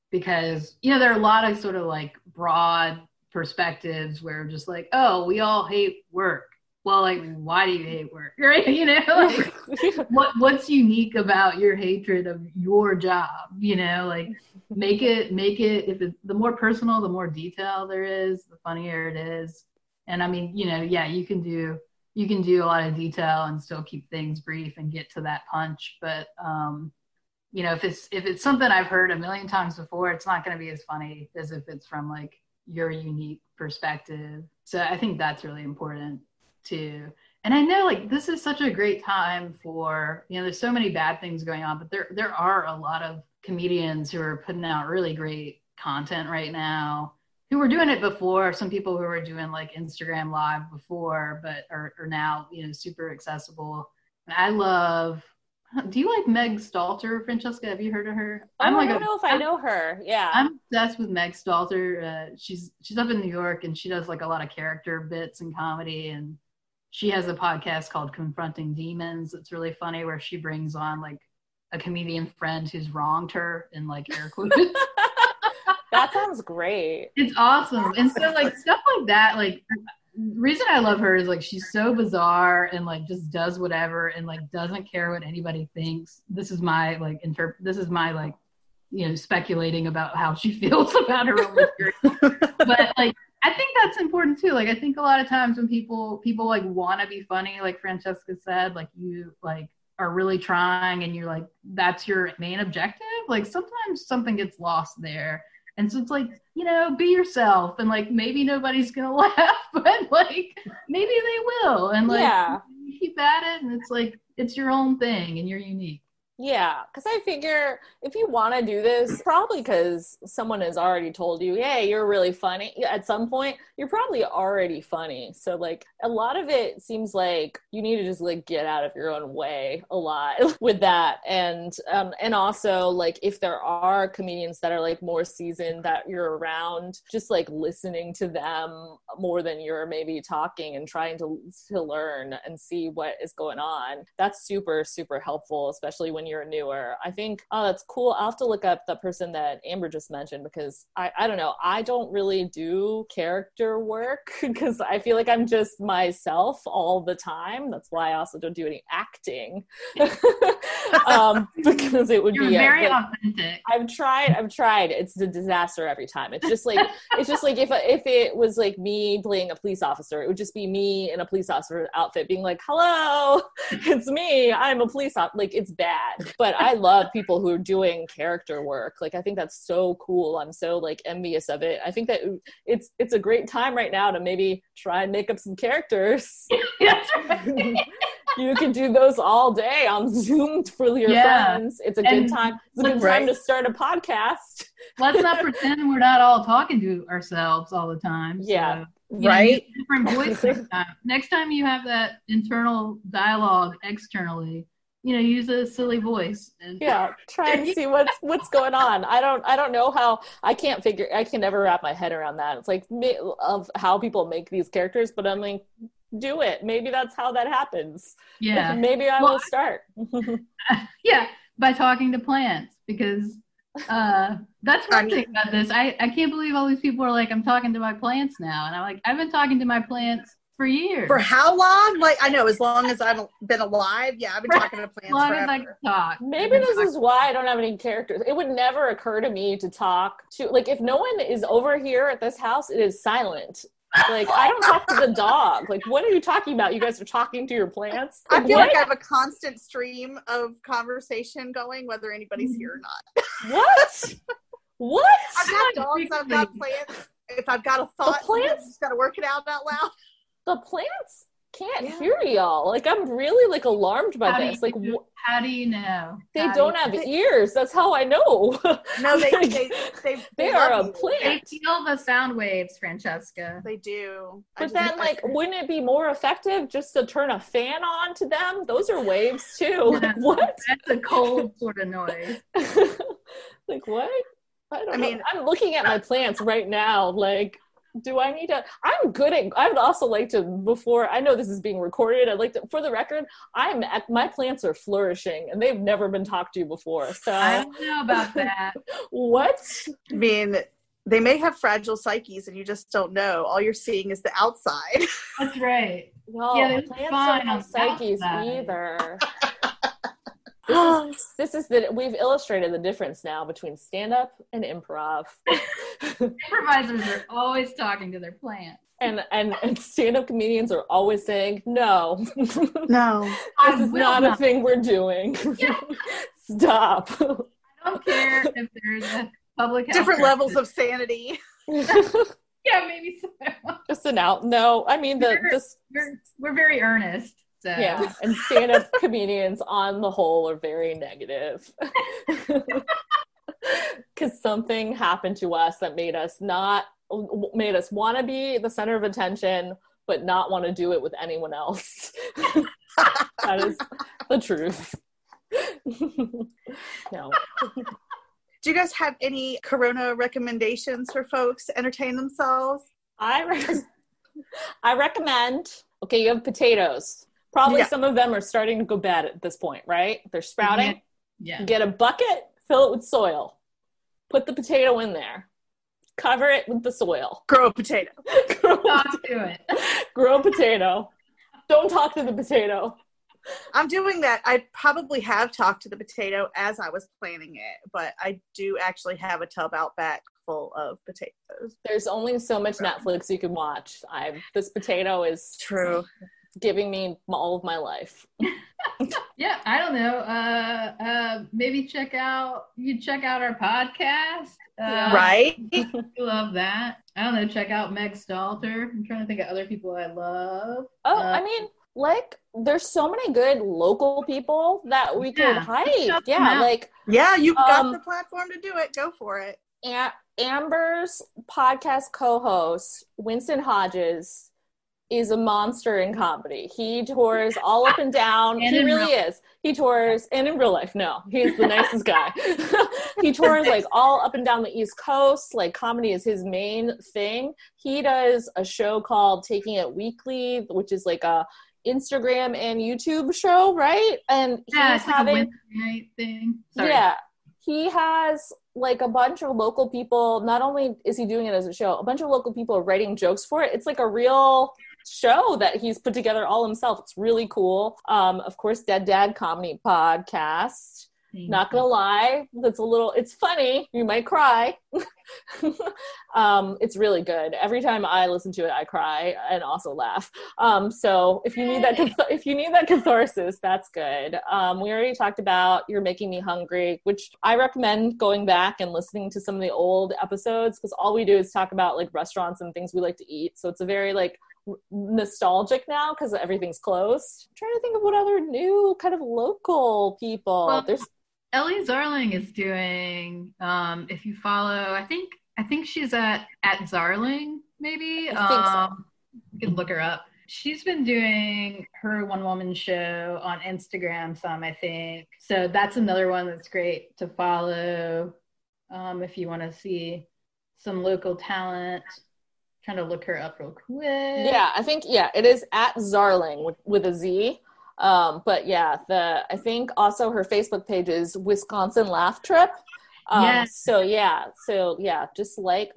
because, there are a lot of sort of like broad perspectives where just like, oh, we all hate work. Well, like, why do you hate work? Right. Like, what's unique about your hatred of your job? Like make it, if it's the more personal, the more detail there is, the funnier it is. And I mean, you can do a lot of detail and still keep things brief and get to that punch. But, if it's something I've heard a million times before, it's not going to be as funny as if it's from like your unique perspective. So I think that's really important too. And I know like this is such a great time for, there's so many bad things going on, but there are a lot of comedians who are putting out really great content right now, who were doing it before, some people who were doing like Instagram Live before, but are now, super accessible. And I love, do you like Meg Stalter, Francesca? Have you heard of her? I don't know if I know her. Yeah. I'm obsessed with Meg Stalter. She's up in New York and she does like a lot of character bits and comedy. And she has a podcast called Confronting Demons. It's really funny, where she brings on like a comedian friend who's wronged her in like air quotes. That sounds great. It's awesome. And so like stuff like that, like the reason I love her is like she's so bizarre and like just does whatever and like doesn't care what anybody thinks. This is my like speculating about how she feels about her own material. But like I think that's important too. Like I think a lot of times when people like want to be funny, like Francesca said, like you like are really trying and you're like that's your main objective, like sometimes something gets lost there. And so it's like, be yourself, and like maybe nobody's gonna laugh, but like maybe they will. And like yeah. You keep at it, and it's like it's your own thing and you're unique. Yeah, because I figure if you want to do this, probably because someone has already told you, hey, you're really funny. At some point, you're probably already funny. So, like, a lot of it seems like you need to just, like, get out of your own way a lot with that. And also, like, if there are comedians that are, like, more seasoned that you're around, just, like, listening to them more than you're maybe talking and trying to learn and see what is going on. That's super, super helpful, especially when you're newer. I think, oh, that's cool. I'll have to look up the person that Amber just mentioned, because I don't know. I don't really do character work because I feel like I'm just myself all the time. That's why I also don't do any acting because it would be very authentic. I've tried. It's a disaster every time. It's just like if it was like me playing a police officer, it would just be me in a police officer outfit being like, "Hello, it's me. I'm a police officer." Like, it's bad. But I love people who are doing character work. Like, I think that's so cool. I'm so, like, envious of it. I think that it's a great time right now to maybe try and make up some characters. That's right. You can do those all day on Zoom for your friends. It's a good time. It's a good time to start a podcast. Let's not pretend we're not all talking to ourselves all the time. Yeah. So. Right? Different voice next time. Next time you have that internal dialogue externally, you know, use a silly voice and try and see what's going on. I don't know how I can never wrap my head around that. It's like of how people make these characters, but I'm like, do it. Maybe that's how that happens. Yeah. Maybe I will start. Yeah. By talking to plants, because that's one thing about this. I can't believe all these people are like, I'm talking to my plants now. And I'm like, I've been talking to my plants for years. For how long? Like, I know, as long as I've been alive. Yeah, I've been talking to plants forever. As long as I can talk. Maybe this is why I don't have any characters. It would never occur to me to talk to, like, if no one is over here at this house, it is silent. Like, I don't talk to the dog. Like, what are you talking about? You guys are talking to your plants? Like, I feel like I have a constant stream of conversation going, whether anybody's here or not. What? I've got dogs, I've got plants. If I've got a thought, plants, just got to work it out loud. The plants can't hear y'all. Like, I'm really, like, alarmed by this. Like, how do you know? They don't have ears. That's how I know. No, they are a plant. They feel the sound waves, Francesca. They do. But then, like, wouldn't it be more effective just to turn a fan on to them? Those are waves too. Like, what? That's a cold sort of noise. Like, what? I don't know. I'm looking at my plants right now. Like, do I need to? I would also like to, before, I know this is being recorded, I'd like to, for the record, my plants are flourishing and they've never been talked to before. So I don't know about that. What? I mean, they may have fragile psyches and you just don't know. All you're seeing is the outside. That's right. Well, yeah, plants don't have psyches either. We've illustrated the difference now between stand-up and improv. Improvisers are always talking to their plants. And stand-up comedians are always saying, no, this is not a thing we're doing. Yeah. Stop. I don't care if there's a public health different levels of sanity. Yeah, maybe so. Just an out. No, I mean, we're very earnest. So. Yeah, and stand-up comedians on the whole are very negative. Because something happened to us that made us want to be the center of attention, but not want to do it with anyone else. That is the truth. No. Do you guys have any Corona recommendations for folks to entertain themselves? I recommend, okay, you have potatoes. Probably some of them are starting to go bad at this point, right? They're sprouting. Mm-hmm. Yeah. Get a bucket, fill it with soil. Put the potato in there. Cover it with the soil. Grow a potato. Grow a potato. Don't talk to the potato. I'm doing that. I probably have talked to the potato as I was planning it, but I do actually have a tub out back full of potatoes. There's only so much Netflix you can watch. This potato is... True. Giving me all of my life. Yeah, I don't know. Maybe check out our podcast. Right? We love that. I don't know. Check out Meg Stalter. I'm trying to think of other people I love. Oh, I mean, like there's so many good local people that we can hype. You've got the platform to do it. Go for it. Amber's podcast co-host Winston Hodges is a monster in comedy. He tours all up and down. And he really is. He tours, and in real life, no, he's the nicest guy. He tours like all up and down the East Coast. Like comedy is his main thing. He does a show called Taking It Weekly, which is like a Instagram and YouTube show, right? And he's having a Wednesday night thing. Sorry. Yeah. He has like a bunch of local people. Not only is he doing it as a show, a bunch of local people are writing jokes for it. It's like a real show that he's put together all himself. It's really cool. Of course, Dead Dad Comedy Podcast. Not gonna lie, that's a little, it's funny, you might cry. It's really good. Every time I listen to it, I cry and also laugh. So if you need that, catharsis, that's good. We already talked about You're Making Me Hungry, which I recommend going back and listening to some of the old episodes, because all we do is talk about like restaurants and things we like to eat. So it's a very like nostalgic now because everything's closed. I'm trying to think of what other new kind of local people. Well, there's Ellie Zarling is doing, if you follow, I think she's at Zarling, maybe. So you can look her up. She's been doing her one-woman show on Instagram some, I think. So that's another one that's great to follow if you want to see some local talent. I'm trying to look her up real quick. Yeah, I think, it is at Zarling with a Z. But yeah, I think also her Facebook page is Wisconsin Laugh Trip. Just like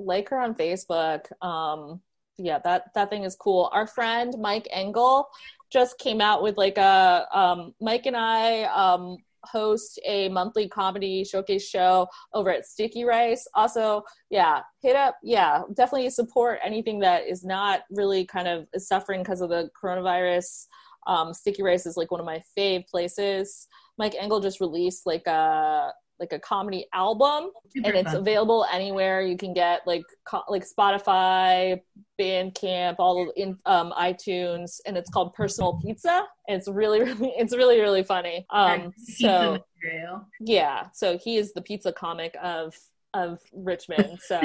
her on Facebook. That thing is cool. Our friend Mike Engel just came out with like a, Mike and I, host a monthly comedy showcase show over at Sticky Rice. Also, hit up. Definitely support anything that is not really kind of suffering because of the coronavirus. Sticky Rice is like one of my fave places. Mike Engel just released like a comedy album, and it's available anywhere you can get like Spotify, Bandcamp, all in iTunes, and it's called Personal Pizza. And it's really funny. So yeah, so he is the pizza comic of Richmond. So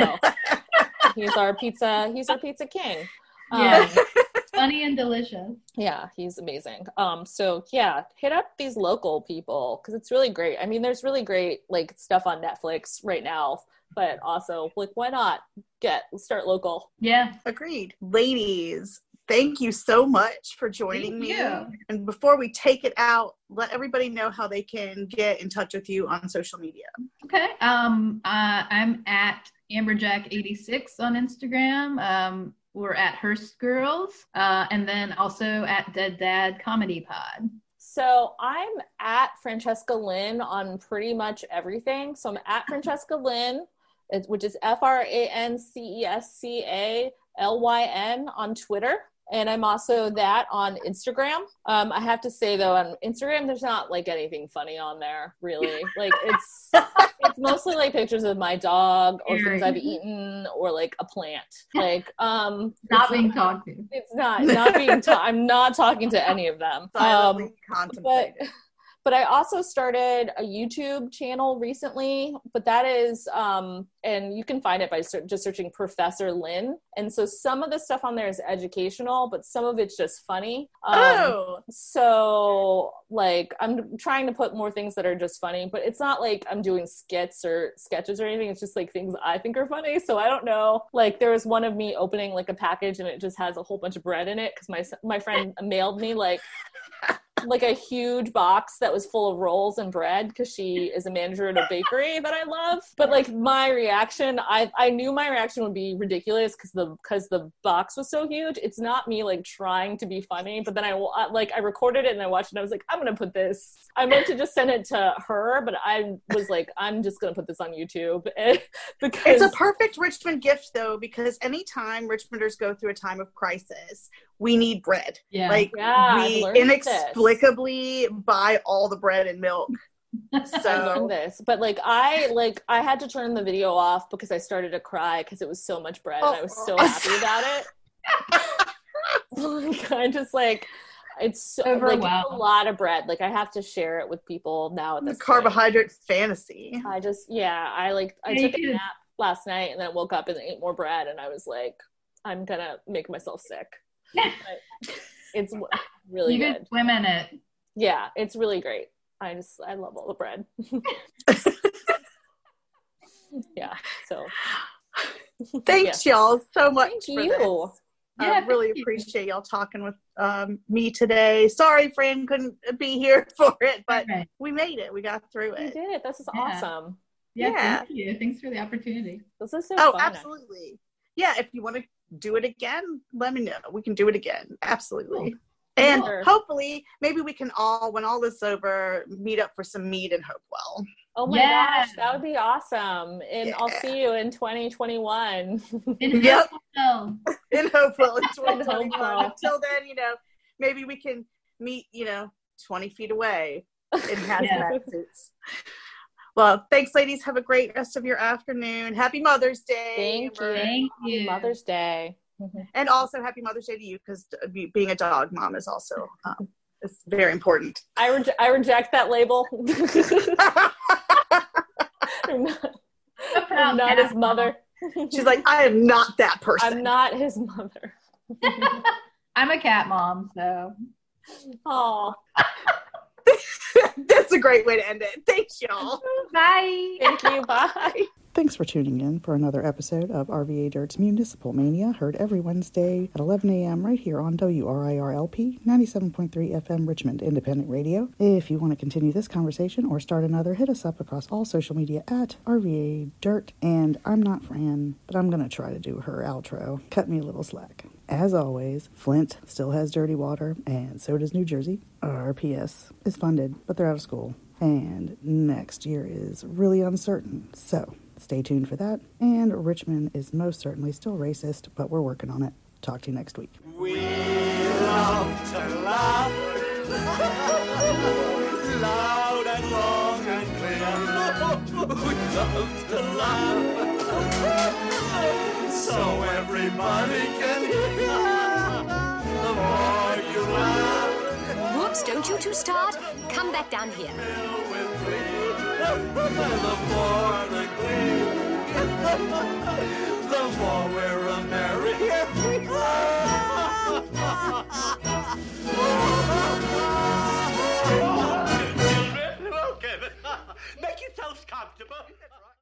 he's our pizza king. Funny and delicious. Yeah, he's amazing. So yeah, hit up these local people because it's really great. I mean, there's really great like stuff on Netflix right now, but also like why not start local? Yeah, agreed. Ladies, thank you so much for joining me. And before we take it out, let everybody know how they can get in touch with you on social media. Okay. I'm at amberjack86 on Instagram. We're at Hearst Girls, and then also at Dead Dad Comedy Pod. So I'm at Francesca Lynn on pretty much everything. So I'm at Francesca Lynn, which is FrancescaLyn on Twitter. And I'm also that on Instagram. I have to say though, on Instagram, there's not like anything funny on there really. Like it's mostly like pictures of my dog or things I've eaten or like a plant. Like, not being talked to. It's not being talked. I'm not talking to any of them. But I also started a YouTube channel recently, but that is, and you can find it by just searching Professor Lynn. And so some of the stuff on there is educational, but some of it's just funny. So like, I'm trying to put more things that are just funny, but it's not like I'm doing skits or sketches or anything. It's just like things I think are funny. So I don't know, like there was one of me opening like a package and it just has a whole bunch of bread in it. Cause my friend mailed me like a huge box that was full of rolls and bread because she is a manager at a bakery that I love. But like my reaction, I knew my reaction would be ridiculous because the box was so huge. It's not me like trying to be funny, but then I recorded it and I watched it and I was like, I'm gonna put this, I meant to just send it to her, but I was like, I'm just gonna put this on YouTube. Because it's a perfect Richmond gift though, because anytime Richmonders go through a time of crisis, we need bread. Yeah. Like we inexplicably buy all the bread and milk. So I learned this, but like I had to turn the video off because I started to cry because it was so much bread and I was so happy about it. Like I just like It's like a lot of bread. Like I have to share it with people now at this point. The carbohydrate fantasy. I just, I took a nap last night and then woke up and ate more bread and I was like, I'm gonna make myself sick. But it's really you good. Women it. Yeah, it's really great. I love all the bread. Yeah. So thanks y'all so much. Thank you. For this. I really appreciate y'all talking with me today. Sorry, Fran couldn't be here for it, but we made it. We got through it. We did. This is awesome. Yeah. Thank you. Thanks for the opportunity. This is so fun. Absolutely. Yeah. If you want to do it again, let me know. We can do it again. Absolutely. Cool. And hopefully, maybe we can all, when all this is over, meet up for some mead in Hopewell. Oh my gosh, that would be awesome. And I'll see you in 2021. In Hopewell. In Hopewell in 2021. Until then, maybe we can meet, 20 feet away in hazmat suits. Well, thanks, ladies. Have a great rest of your afternoon. Happy Mother's Day. Thank you. Mother's Day. Mm-hmm. And also happy Mother's Day to you, because being a dog mom is also it's very important. I reject that label. I'm not his mother. She's like, I am not that person. I'm not his mother. I'm a cat mom, so. Oh. That's a great way to end it. Thanks, y'all. Bye. Thank you. Bye. Thanks for tuning in for another episode of RVA Dirt's Municipal Mania, heard every Wednesday at 11 a.m. right here on WRIRLP 97.3 FM Richmond Independent Radio. If you want to continue this conversation or start another, hit us up across all social media at RVA Dirt. And I'm not Fran, but I'm going to try to do her outro. Cut me a little slack. As always, Flint still has dirty water, and so does New Jersey. RPS is funded, but they're out of school. And next year is really uncertain, so stay tuned for that. And Richmond is most certainly still racist, but we're working on it. Talk to you next week. We love to laugh, loud and long and clear. We love to laugh, so everybody can hear. The more you laugh. Whoops, don't you two start? Come back down here. The more we're American.